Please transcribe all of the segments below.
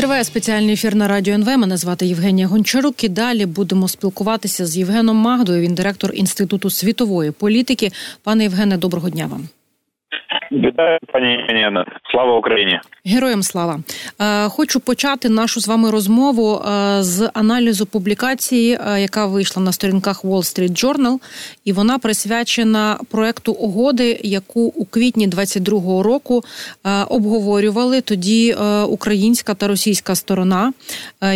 Триває спеціальний ефір на Радіо НВ. Мене звати Євгенія Гончарук. І далі будемо спілкуватися з Євгеном Магдою. Він директор Інституту світової політики. Пане Євгене, доброго дня вам. Вітаю, пані Євгенія. Слава Україні! Героям слава! Хочу почати нашу з вами розмову з аналізу публікації, яка вийшла на сторінках Wall Street Journal, і вона присвячена проекту угоди, яку у квітні 22-го року обговорювали тоді українська та російська сторона.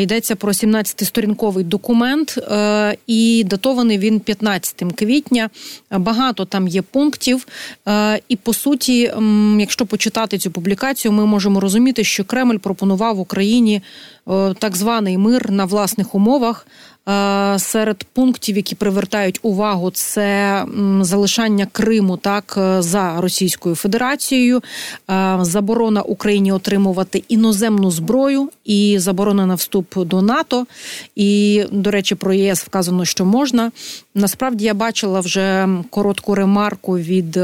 Йдеться про 17-сторінковий документ, і датований він 15 квітня. Багато там є пунктів, і по суті, якщо почитати цю публікацію, ми можемо розуміти, що Кремль пропонував Україні так званий мир на власних умовах. Серед пунктів, які привертають увагу, це залишання Криму так за Російською Федерацією, заборона Україні отримувати іноземну зброю і заборона на вступ до НАТО. І, до речі, про ЄС вказано, що можна. Насправді, я бачила вже коротку ремарку від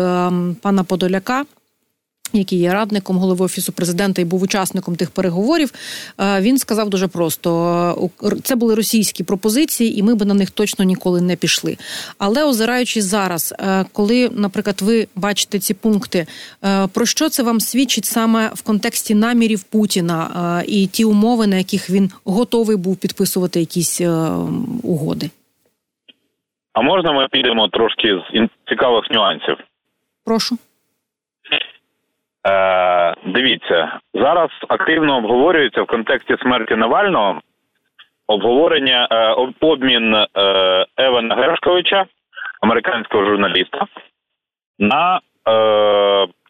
пана Подоляка, який є радником голови Офісу президента і був учасником тих переговорів. Він сказав дуже просто: це були російські пропозиції, і ми би на них точно ніколи не пішли. Але озираючись зараз, коли, наприклад, ви бачите ці пункти, про що це вам свідчить саме в контексті намірів Путіна і ті умови, на яких він готовий був підписувати якісь угоди? А можна ми підемо трошки з цікавих нюансів? Прошу. Дивіться, зараз активно обговорюється в контексті смерті Навального обговорення, обмін Евана Гершковича, американського журналіста, на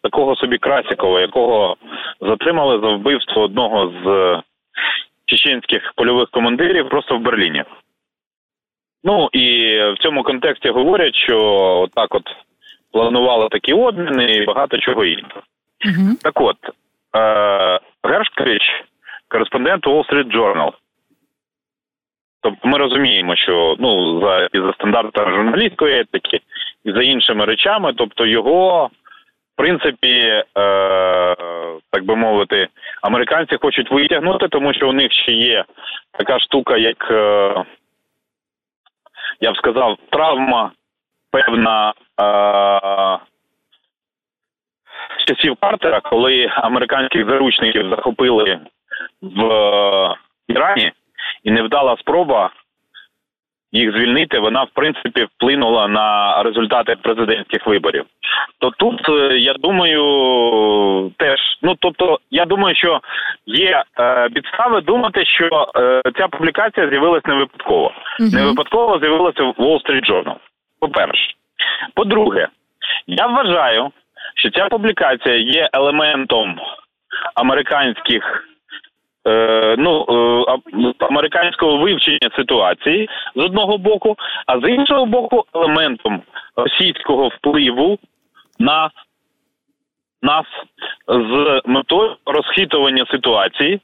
такого собі Красікова, якого затримали за вбивство одного з чеченських польових командирів просто в Берліні. Ну і в цьому контексті говорять, що отак от планували такі обміни і багато чого іншого. Uh-huh. Так от, Гершкович – кореспондент Wall Street Journal. Тобто ми розуміємо, що за стандартами журналістської етики і за іншими речами, тобто його, в принципі, так би мовити, американці хочуть витягнути, тому що у них ще є така штука, як, я б сказав, травма певна з часів Картера, коли американських заручників захопили в Ірані, і невдала спроба їх звільнити, вона, в принципі, вплинула на результати президентських виборів. То тут, я думаю, теж, я думаю, що є підстави думати, що ця публікація з'явилась не випадково. Uh-huh. Не випадково з'явилася в Wall Street Journal. По-перше. По-друге, я вважаю, що ця публікація є елементом американського вивчення ситуації, з одного боку, а з іншого боку, елементом російського впливу на нас з метою розхитування ситуації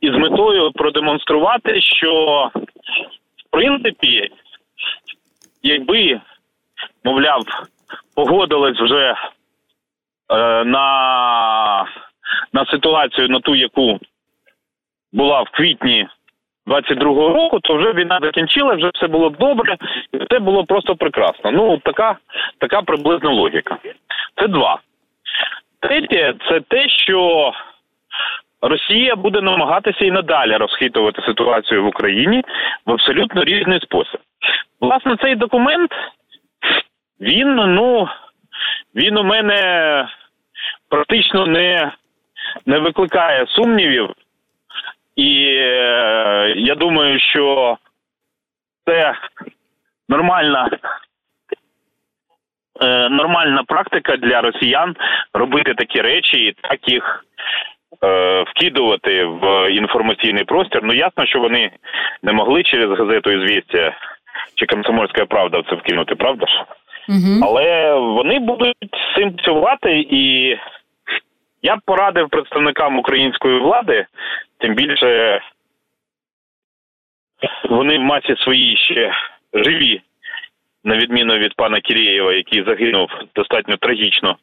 і з метою продемонструвати, що, в принципі, якби, мовляв, погодились вже на ситуацію, на ту, яку була в квітні 22-го року, то вже війна закінчилась, вже все було б добре, і все було просто прекрасно. Така приблизна логіка. Це два. Третє, це те, що Росія буде намагатися і надалі розхитувати ситуацію в Україні в абсолютно різний спосіб. Власне, цей документ, він у мене практично не викликає сумнівів. І я думаю, що це нормальна практика для росіян робити такі речі і так їх вкидувати в інформаційний простір. Ясно, що вони не могли через газету «Ізвістія» чи «Комсомольська правда» це вкинути, правда ж? Угу. Але вони будуть з цим працювати, і я б порадив представникам української влади, тим більше вони в масі свої ще живі, на відміну від пана Кірєєва, який загинув достатньо трагічно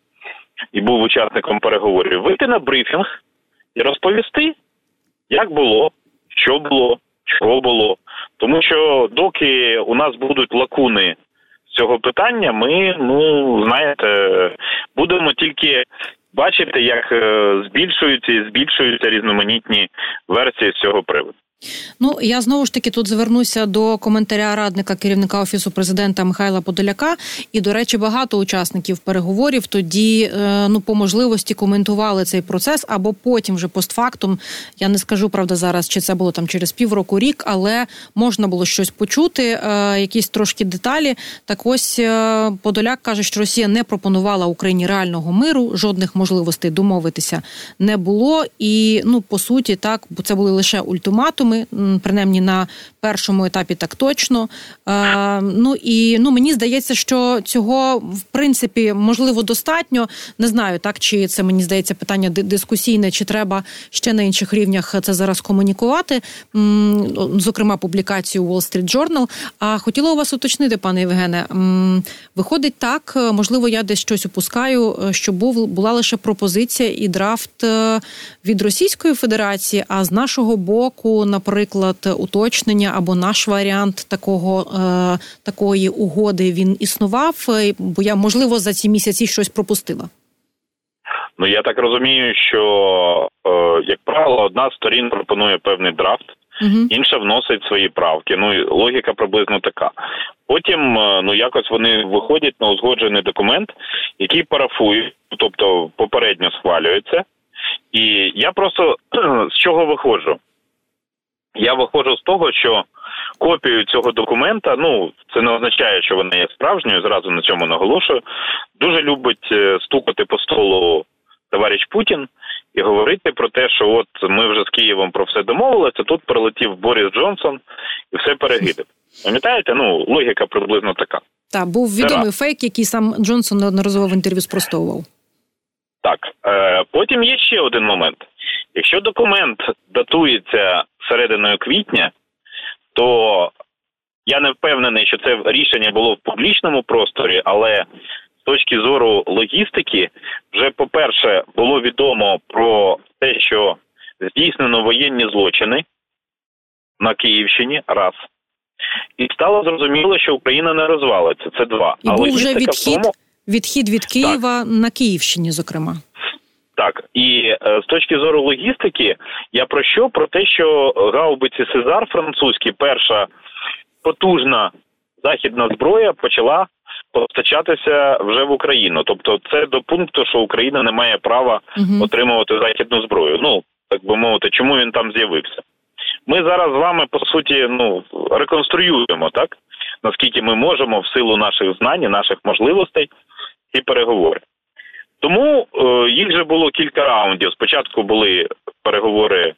і був учасником переговорів, вийти на брифінг і розповісти, Як було? Що було? Що було? Тому що доки у нас будуть лакуни з цього питання, ми, будемо тільки бачити, як збільшуються і збільшуються різноманітні версії з цього приводу. Ну, я знову ж таки тут звернуся до коментаря радника керівника Офісу президента Михайла Подоляка. І, до речі, багато учасників переговорів тоді, по можливості коментували цей процес, або потім вже постфактум, я не скажу, правда, зараз, чи це було там через півроку, рік, але можна було щось почути, якісь трошки деталі. Так ось Подоляк каже, що Росія не пропонувала Україні реального миру, жодних можливостей домовитися не було. І, по суті, так, це були лише ультиматуми. Принаймні на першому етапі так точно. Мені здається, що цього, в принципі, можливо, достатньо. Не знаю, так, чи це, мені здається, питання дискусійне, чи треба ще на інших рівнях це зараз комунікувати. Зокрема, публікацію Wall Street Journal. А хотіла у вас уточнити, пане Євгене, виходить так, можливо, я десь щось упускаю, що була лише пропозиція і драфт від Російської Федерації, а з нашого боку, наприклад, уточнення або наш варіант такої угоди, він існував? Бо я, можливо, за ці місяці щось пропустила. Я так розумію, що, як правило, одна з сторін пропонує певний драфт, інша вносить свої правки. Логіка приблизно така. Потім, якось вони виходять на узгоджений документ, який парафує, тобто попередньо схвалюється. І я просто з чого виходжу? Я виходжу з того, що копію цього документа, це не означає, що вона є справжньою, зразу на цьому наголошую, дуже любить стукати по столу товариш Путін і говорити про те, що от ми вже з Києвом про все домовилися, тут прилетів Борис Джонсон і все перегидав. Пам'ятаєте? Логіка приблизно така. Так, був відомий фейк, який сам Джонсон неодноразово в інтерв'ю спростовував. Так. Потім є ще один момент. Якщо документ датується серединою квітня, то я не впевнений, що це рішення було в публічному просторі, але з точки зору логістики вже, по-перше, було відомо про те, що здійснено воєнні злочини на Київщині, раз. І стало зрозуміло, що Україна не розвалиться, це два. І був вже відхід від Києва на Київщині, зокрема. Так, і з точки зору логістики, я про що? Про те, що гаубиці «Сезар» французькі, перша потужна західна зброя, почала постачатися вже в Україну. Тобто це до пункту, що Україна не має права отримувати західну зброю. Так би мовити, чому він там з'явився. Ми зараз з вами, по суті, реконструюємо, так? Наскільки ми можемо в силу наших знань, наших можливостей ці переговори. Тому їх же було кілька раундів. Спочатку були переговори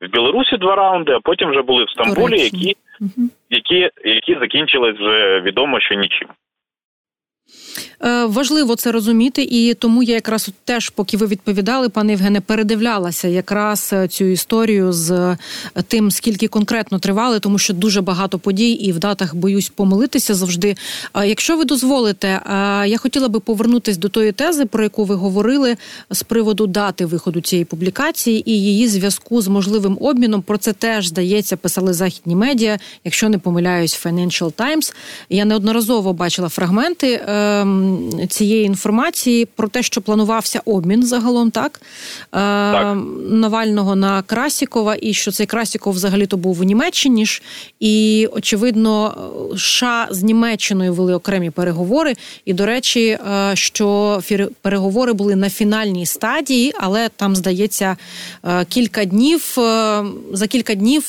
в Білорусі 2 раунди, а потім вже були в Стамбулі, які закінчились вже відомо, що нічим. Важливо це розуміти, і тому я якраз теж, поки ви відповідали, пане Євгене, передивлялася якраз цю історію з тим, скільки конкретно тривали, тому що дуже багато подій, і в датах боюсь помилитися завжди. Якщо ви дозволите, я хотіла би повернутися до тої тези, про яку ви говорили з приводу дати виходу цієї публікації і її зв'язку з можливим обміном. Про це теж, здається, писали західні медіа, якщо не помиляюсь, Financial Times. Я неодноразово бачила фрагменти цієї інформації про те, що планувався обмін загалом, так? Навального на Красікова, і що цей Красіков взагалі-то був у Німеччині ж, і, очевидно, США з Німеччиною вели окремі переговори, і, до речі, що переговори були на фінальній стадії, але там, здається, за кілька днів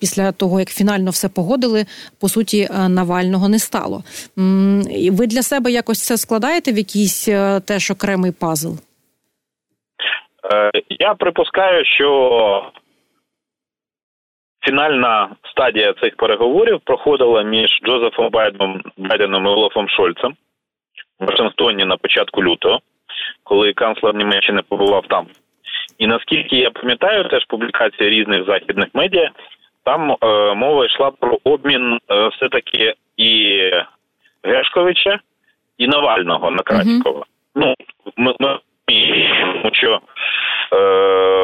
після того, як фінально все погодили, по суті, Навального не стало. Ви для себе якось це складаєте в якийсь теж окремий пазл? Я припускаю, що фінальна стадія цих переговорів проходила між Джозефом Байденом і Олафом Шольцем в Вашингтоні на початку лютого, коли канцлер Німеччини побував там. І наскільки я пам'ятаю, теж публікації різних західних медіа, там мова йшла про обмін все-таки і Гершковича, і Навального на Красікова. Ми розуміємо, що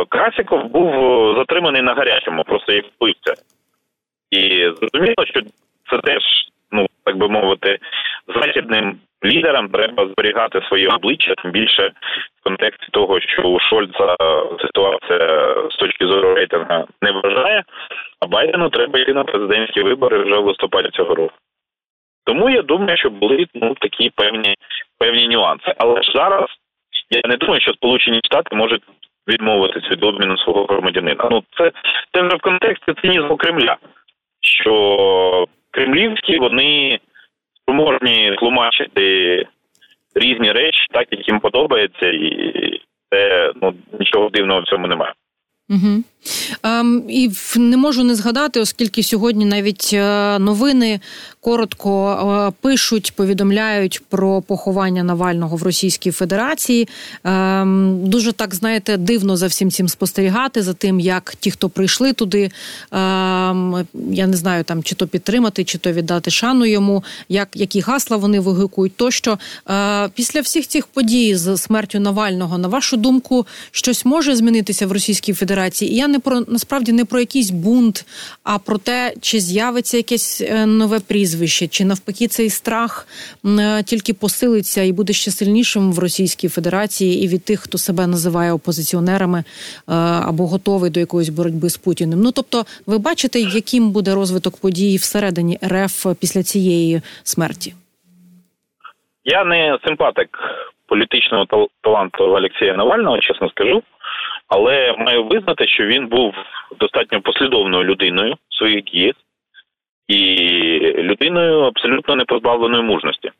Красіков був затриманий на гарячому, просто як вбивця. І зрозуміло, що це теж, ну, так би мовити, західним лідерам треба зберігати своє обличчя, тим більше в контексті того, що у Шольца ситуація з точки зору рейтинга не вражає, а Байдену треба йти на президентські вибори вже в листопаді цього року. Тому я думаю, що були, ну, такі певні нюанси. Але ж зараз я не думаю, що Сполучені Штати можуть відмовитись від обміну свого громадянина. Ну, це вже в контексті цинізму Кремля, що кремлівські вони спроможні тлумачити різні речі так, як їм подобається, і це, ну, нічого дивного в цьому немає. Угу. І не можу не згадати, оскільки сьогодні навіть новини коротко пишуть, повідомляють про поховання Навального в Російській Федерації. Дуже так, знаєте, дивно за всім цим спостерігати, за тим, як ті, хто прийшли туди, я не знаю, там, чи то підтримати, чи то віддати шану йому, які гасла вони вигукують тощо. Після всіх цих подій з смертю Навального, на вашу думку, щось може змінитися в Російській Федерації? І я насправді не про якийсь бунт, а про те, чи з'явиться якесь нове прізвище, чи навпаки цей страх тільки посилиться і буде ще сильнішим в Російській Федерації і від тих, хто себе називає опозиціонерами або готовий до якоїсь боротьби з Путіним. Ну, тобто, ви бачите, яким буде розвиток подій всередині РФ після цієї смерті? Я не симпатик політичного таланту Олексія Навального, чесно скажу. Але маю визнати, що він був достатньо послідовною людиною в своїх діях і людиною абсолютно не позбавленою мужності.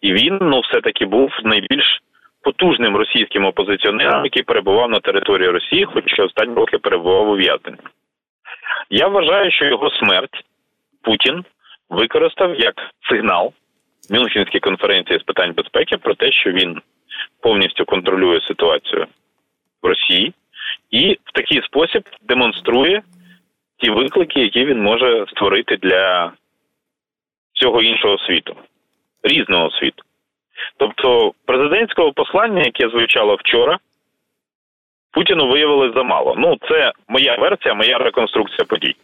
І він, ну, все-таки був найбільш потужним російським опозиціонером, який перебував на території Росії, хоча останні роки перебував у в'язненні. Я вважаю, що його смерть Путін використав як сигнал Мюнхенській конференції з питань безпеки про те, що він повністю контролює ситуацію в Росії, і в такий спосіб демонструє ті виклики, які він може створити для всього іншого світу, різного світу. Тобто президентського послання, яке звучало вчора, Путіну виявилось замало. Ну, це моя версія, моя реконструкція подій.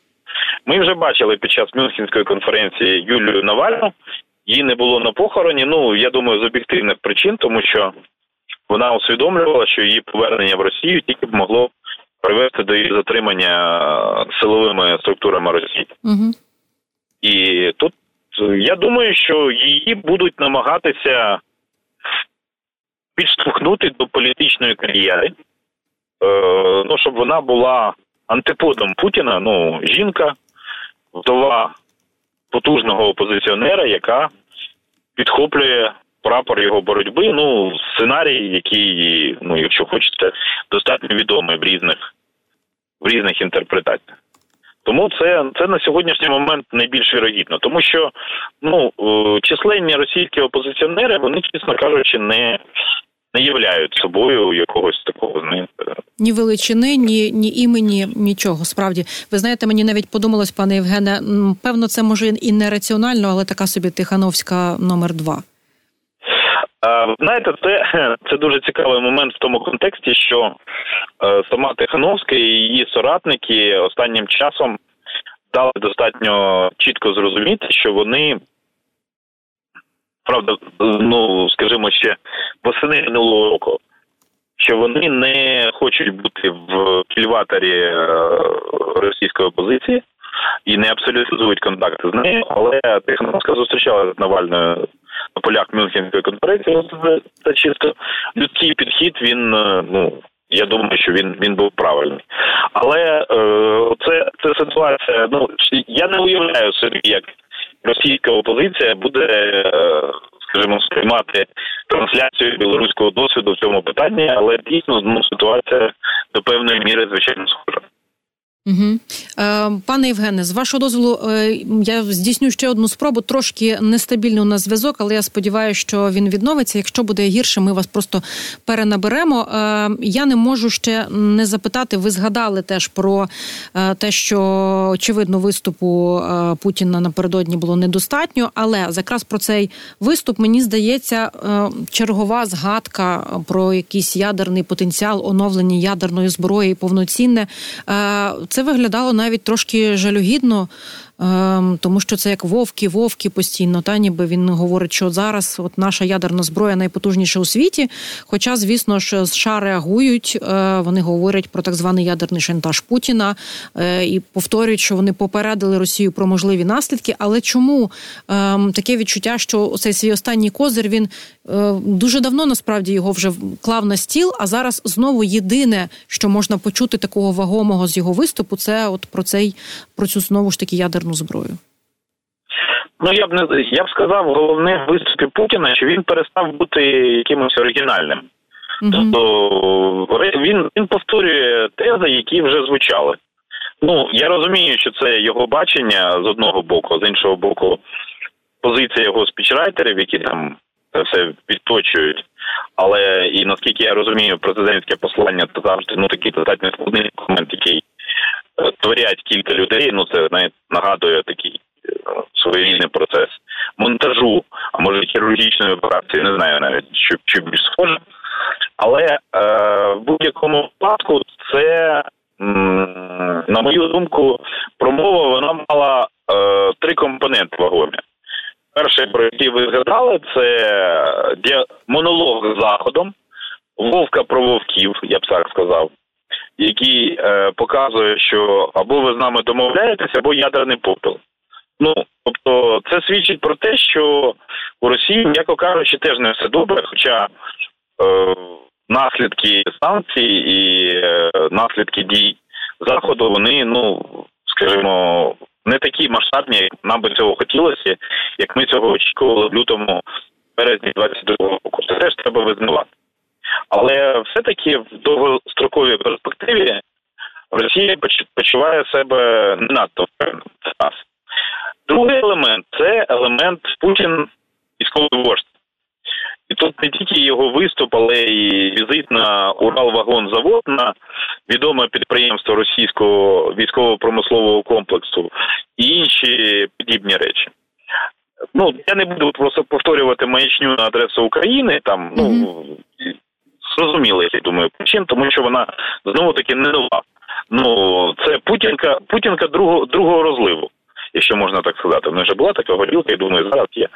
Ми вже бачили під час Мюнхенської конференції Юлію Навальну, її не було на похороні, ну, я думаю, з об'єктивних причин, тому що вона усвідомлювала, що її повернення в Росію тільки б могло привести до її затримання силовими структурами Росії. Угу. І тут, я думаю, що її будуть намагатися підштовхнути до політичної кар'єри, ну, щоб вона була антиподом Путіна, ну, жінка, вдова потужного опозиціонера, яка підхоплює прапор його боротьби, ну, сценарій, який, ну, якщо хочете, достатньо відомий в різних інтерпретаціях. Тому це на сьогоднішній момент найбільш вірогідно. Тому що, ну, численні російські опозиціонери, вони, чесно кажучи, не являють собою якогось такого, ні величини, ні імені, нічого, справді. Ви знаєте, мені навіть подумалось, пане Євгене, певно, це може і нераціонально, але така собі Тихановська №2. Знаєте, це дуже цікавий момент в тому контексті, що сама Тихановська і її соратники останнім часом дали достатньо чітко зрозуміти, що вони, правда, ну, скажімо, ще восени минулого року, що вони не хочуть бути в кільваторі російської опозиції і не абсолютизують контакти з нею, але Тихановська зустрічалася з Навальною на полях Мюнхенської конференції. Це чисто людський підхід, він, ну, я думаю, що він був правильний. Але це ситуація, ну, я не уявляю собі, як російська опозиція буде, скажімо, сприймати трансляцію білоруського досвіду в цьому питанні, але дійсно, ну, ситуація до певної міри, звичайно, схожа. Угу. Пане Євгене, з вашого дозволу, я здійсню ще одну спробу, трошки нестабільний у нас зв'язок, але я сподіваюся, що він відновиться. Якщо буде гірше, ми вас просто перенаберемо. Я не можу ще не запитати, ви згадали теж про те, що, очевидно, виступу Путіна напередодні було недостатньо, але якраз про цей виступ, мені здається, чергова згадка про якийсь ядерний потенціал, оновлення ядерної зброї повноцінне. Це виглядало навіть трошки жалюгідно, тому що це як вовки постійно, та ніби він говорить, що зараз от наша ядерна зброя найпотужніша у світі, хоча, звісно ж, США реагують, вони говорять про так званий ядерний шантаж Путіна і повторюють, що вони попередили Росію про можливі наслідки, але чому таке відчуття, що цей свій останній козир, він дуже давно, насправді, його вже клав на стіл, а зараз знову єдине, що можна почути такого вагомого з його виступу, це от про цю знову ж таки ядерну зброю. Ну, я б сказав, головне в виступі Путіна, що він перестав бути якимось оригінальним. Угу. Тобто він повторює тези, які вже звучали. Ну, я розумію, що це його бачення з одного боку, з іншого боку, позиція його спічрайтерів, які там це все відточують. Але, і наскільки я розумію, президентське послання – це завжди такий достатньо складний документ, який творять кілька людей, це навіть нагадує такий своєрідний процес монтажу, а може хірургічної операції, не знаю навіть, чи більш схоже. Але в будь-якому випадку це, на мою думку, промова вона мала три компоненти вагомі. Перший, про який ви згадали, це монолог з Заходом, вовка про вовків, я б так сказав, який показує, що або ви з нами домовляєтесь, або ядерний попіл. Тобто це свідчить про те, що у Росії, м'яко кажучи, теж не все добре, хоча наслідки санкцій і наслідки дій Заходу, вони, скажімо, не такі масштабні, як нам би цього хотілося, як ми цього очікували в лютому, березні 2022 року. Це теж треба визнавати. Але все-таки в довгостроковій перспективі Росія почуває себе не надто впевнено. Другий елемент – це елемент Путін військовий вождь. І тут не тільки його виступ, але і візит на Уралвагонзавод, на відоме підприємство російського військово-промислового комплексу і інші подібні речі. Я не буду просто повторювати маячню на адресу України, зрозуміло, я думаю, причин, тому що вона знову-таки не нова. Це Путінка другого розливу, якщо можна так сказати. Вона вже була така горілка, я думаю, зараз є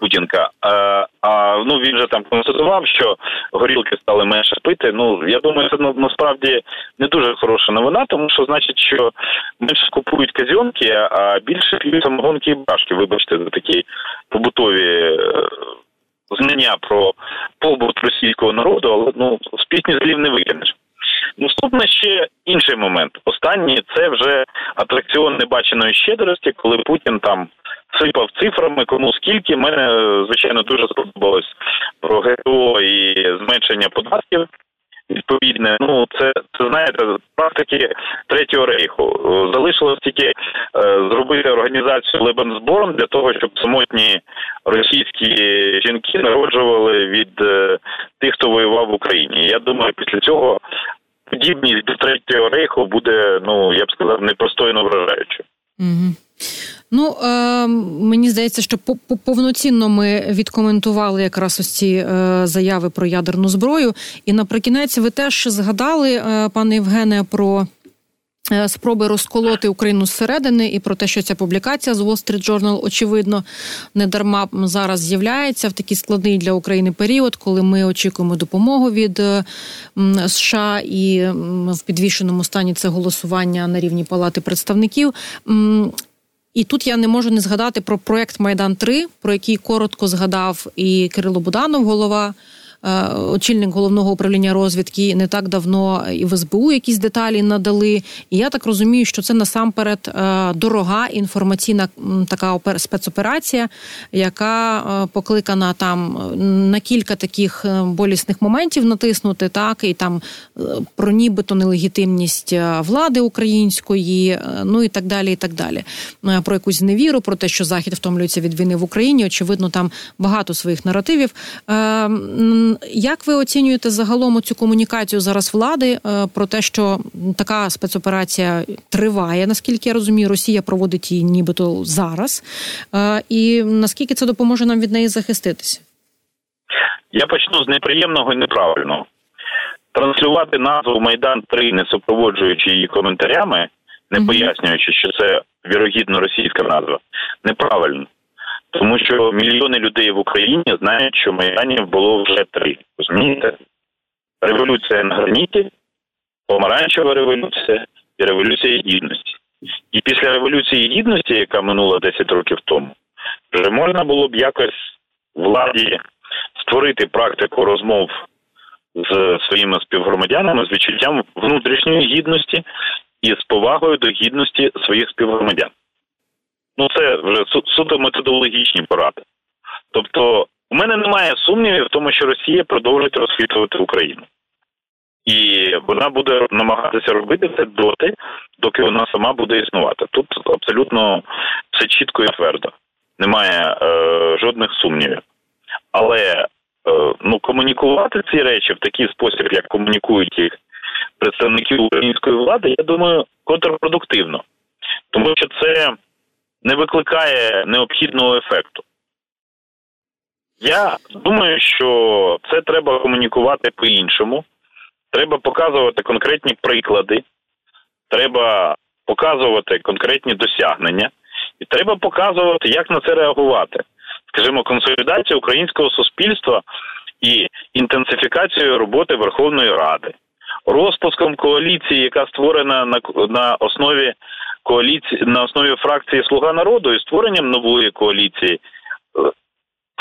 Путінка. Він же там констатував, що горілки стали менше пити. Я думаю, це насправді не дуже хороша новина, тому що значить, що менше купують казьонки, а більше п'ють самогонки і брашки. Вибачте за такі побутові знання про побут російського народу, але з пісні злів не викинеш. Наступне ще інший момент. Останній – це вже атракціон небаченої щедрості, коли Путін там сипав цифрами, кому скільки. Мене, звичайно, дуже сподобалось про ГТО і зменшення податків. Відповідне, це знаєте, практики Третього рейху. Залишилось тільки зробити організацію Лебенсборн для того, щоб самотні російські жінки народжували від тих, хто воював в Україні. Я думаю, після цього подібність до Третього рейху буде, я б сказав, непристойно вражаючою. Угу. Мені здається, що повноцінно ми відкоментували якраз ось ці заяви про ядерну зброю. І наприкінець ви теж згадали, пане Євгене, про спроби розколоти Україну зсередини і про те, що ця публікація з Wall Street Journal, очевидно, не дарма зараз з'являється в такий складний для України період, коли ми очікуємо допомогу від США і в підвішеному стані це голосування на рівні Палати представників. І тут я не можу не згадати про проект «Майдан-3», про який коротко згадав і Кирило Буданов, голова очільник головного управління розвідки не так давно і в СБУ якісь деталі надали. І я так розумію, що це насамперед дорога інформаційна така спецоперація, яка покликана там на кілька таких болісних моментів натиснути, так, і там про нібито нелегітимність влади української, ну і так далі, і так далі. Про якусь зневіру, про те, що Захід втомлюється від війни в Україні, очевидно, там багато своїх наративів. Як ви оцінюєте загалом цю комунікацію зараз влади про те, що така спецоперація триває, наскільки я розумію, Росія проводить її нібито зараз, і наскільки це допоможе нам від неї захиститися? Я почну з неприємного і неправильного. Транслювати назву «Майдан-3», не супроводжуючи її коментарями, не пояснюючи, що це вірогідно російська назва, неправильно. Тому що мільйони людей в Україні знають, що майданів було вже 3. Розумієте? Революція на граніті, помаранчева революція і революція гідності. І після революції гідності, яка минула 10 років тому, вже можна було б якось владі створити практику розмов з своїми співгромадянами з відчуттям внутрішньої гідності і з повагою до гідності своїх співгромадян. Ну, це вже суто методологічні поради. Тобто, у мене немає сумнівів в тому, що Росія продовжить розхитувати Україну. І вона буде намагатися робити це доти, доки вона сама буде існувати. Тут абсолютно все чітко і твердо. Немає жодних сумнівів. Але комунікувати ці речі в такий спосіб, як комунікують їх представники української влади, я думаю, контрпродуктивно. Тому що це не викликає необхідного ефекту. Я думаю, що це треба комунікувати по-іншому. Треба показувати конкретні приклади, треба показувати конкретні досягнення і треба показувати, як на це реагувати. Скажімо, консолідацію українського суспільства і інтенсифікацію роботи Верховної Ради, розпуском коаліції, яка створена на основі фракції «Слуга народу» і створенням нової коаліції,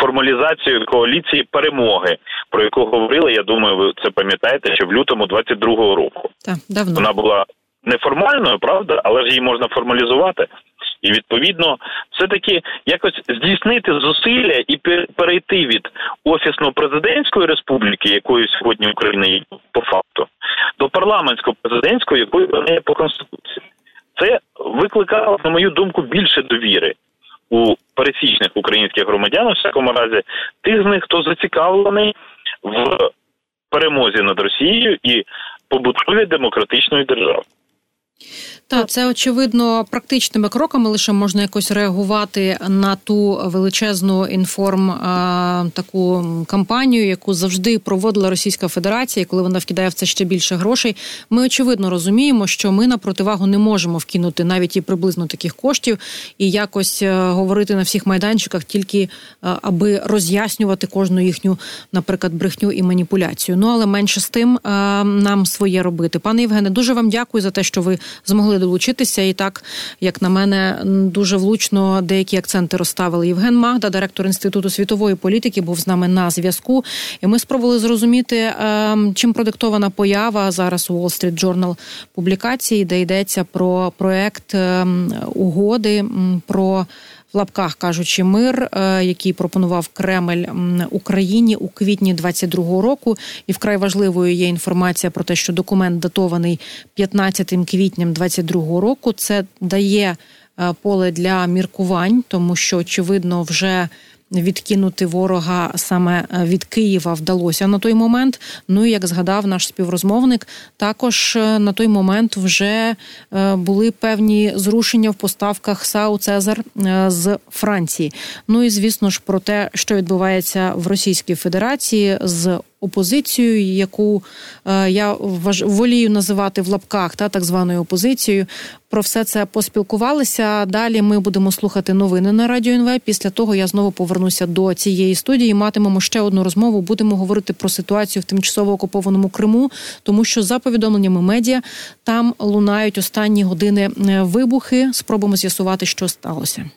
формалізацією коаліції перемоги, про яку говорили, я думаю, ви це пам'ятаєте, що в лютому 22-го року. Так, давно. Вона була неформальною, правда, але ж її можна формалізувати. І, відповідно, все-таки якось здійснити зусилля і перейти від офісно-президентської республіки, якою сьогодні Україна є по факту, до парламентсько-президентської, якою вона є по Конституції. Це викликало, на мою думку, більше довіри у пересічних українських громадян, у всякому разі, тих з них, хто зацікавлений в перемозі над Росією і побудові демократичної держави. Та, це, очевидно, практичними кроками лише можна якось реагувати на ту величезну таку кампанію, яку завжди проводила Російська Федерація, і коли вона вкидає в це ще більше грошей. Ми, очевидно, розуміємо, що ми на противагу не можемо вкинути навіть і приблизно таких коштів, і якось говорити на всіх майданчиках тільки, аби роз'яснювати кожну їхню, наприклад, брехню і маніпуляцію. Ну, але менше з тим нам своє робити. Пане Євгене, дуже вам дякую за те, що ви змогли долучитися. І так, як на мене, дуже влучно деякі акценти розставили. Євген Магда, директор Інституту світової політики, був з нами на зв'язку. І ми спробували зрозуміти, чим продиктована поява зараз у Wall Street Journal публікації, де йдеться про проект угоди про, в лапках кажучи, мир, який пропонував Кремль Україні у квітні 2022 року. І вкрай важливою є інформація про те, що документ датований 15 квітням 2022 року. Це дає поле для міркувань, тому що, очевидно, вже відкинути ворога саме від Києва вдалося на той момент. Ну і, як згадав наш співрозмовник, також на той момент вже були певні зрушення в поставках САУ «Сезар» з Франції. Ну і, звісно ж, про те, що відбувається в Російській Федерації з опозицію, яку я волію називати в лапках, так званою опозицією. Про все це поспілкувалися. Далі ми будемо слухати новини на Радіо НВ. Після того я знову повернуся до цієї студії. Матимемо ще одну розмову. Будемо говорити про ситуацію в тимчасово окупованому Криму, тому що, за повідомленнями медіа, там лунають останні години вибухи. Спробуємо з'ясувати, що сталося.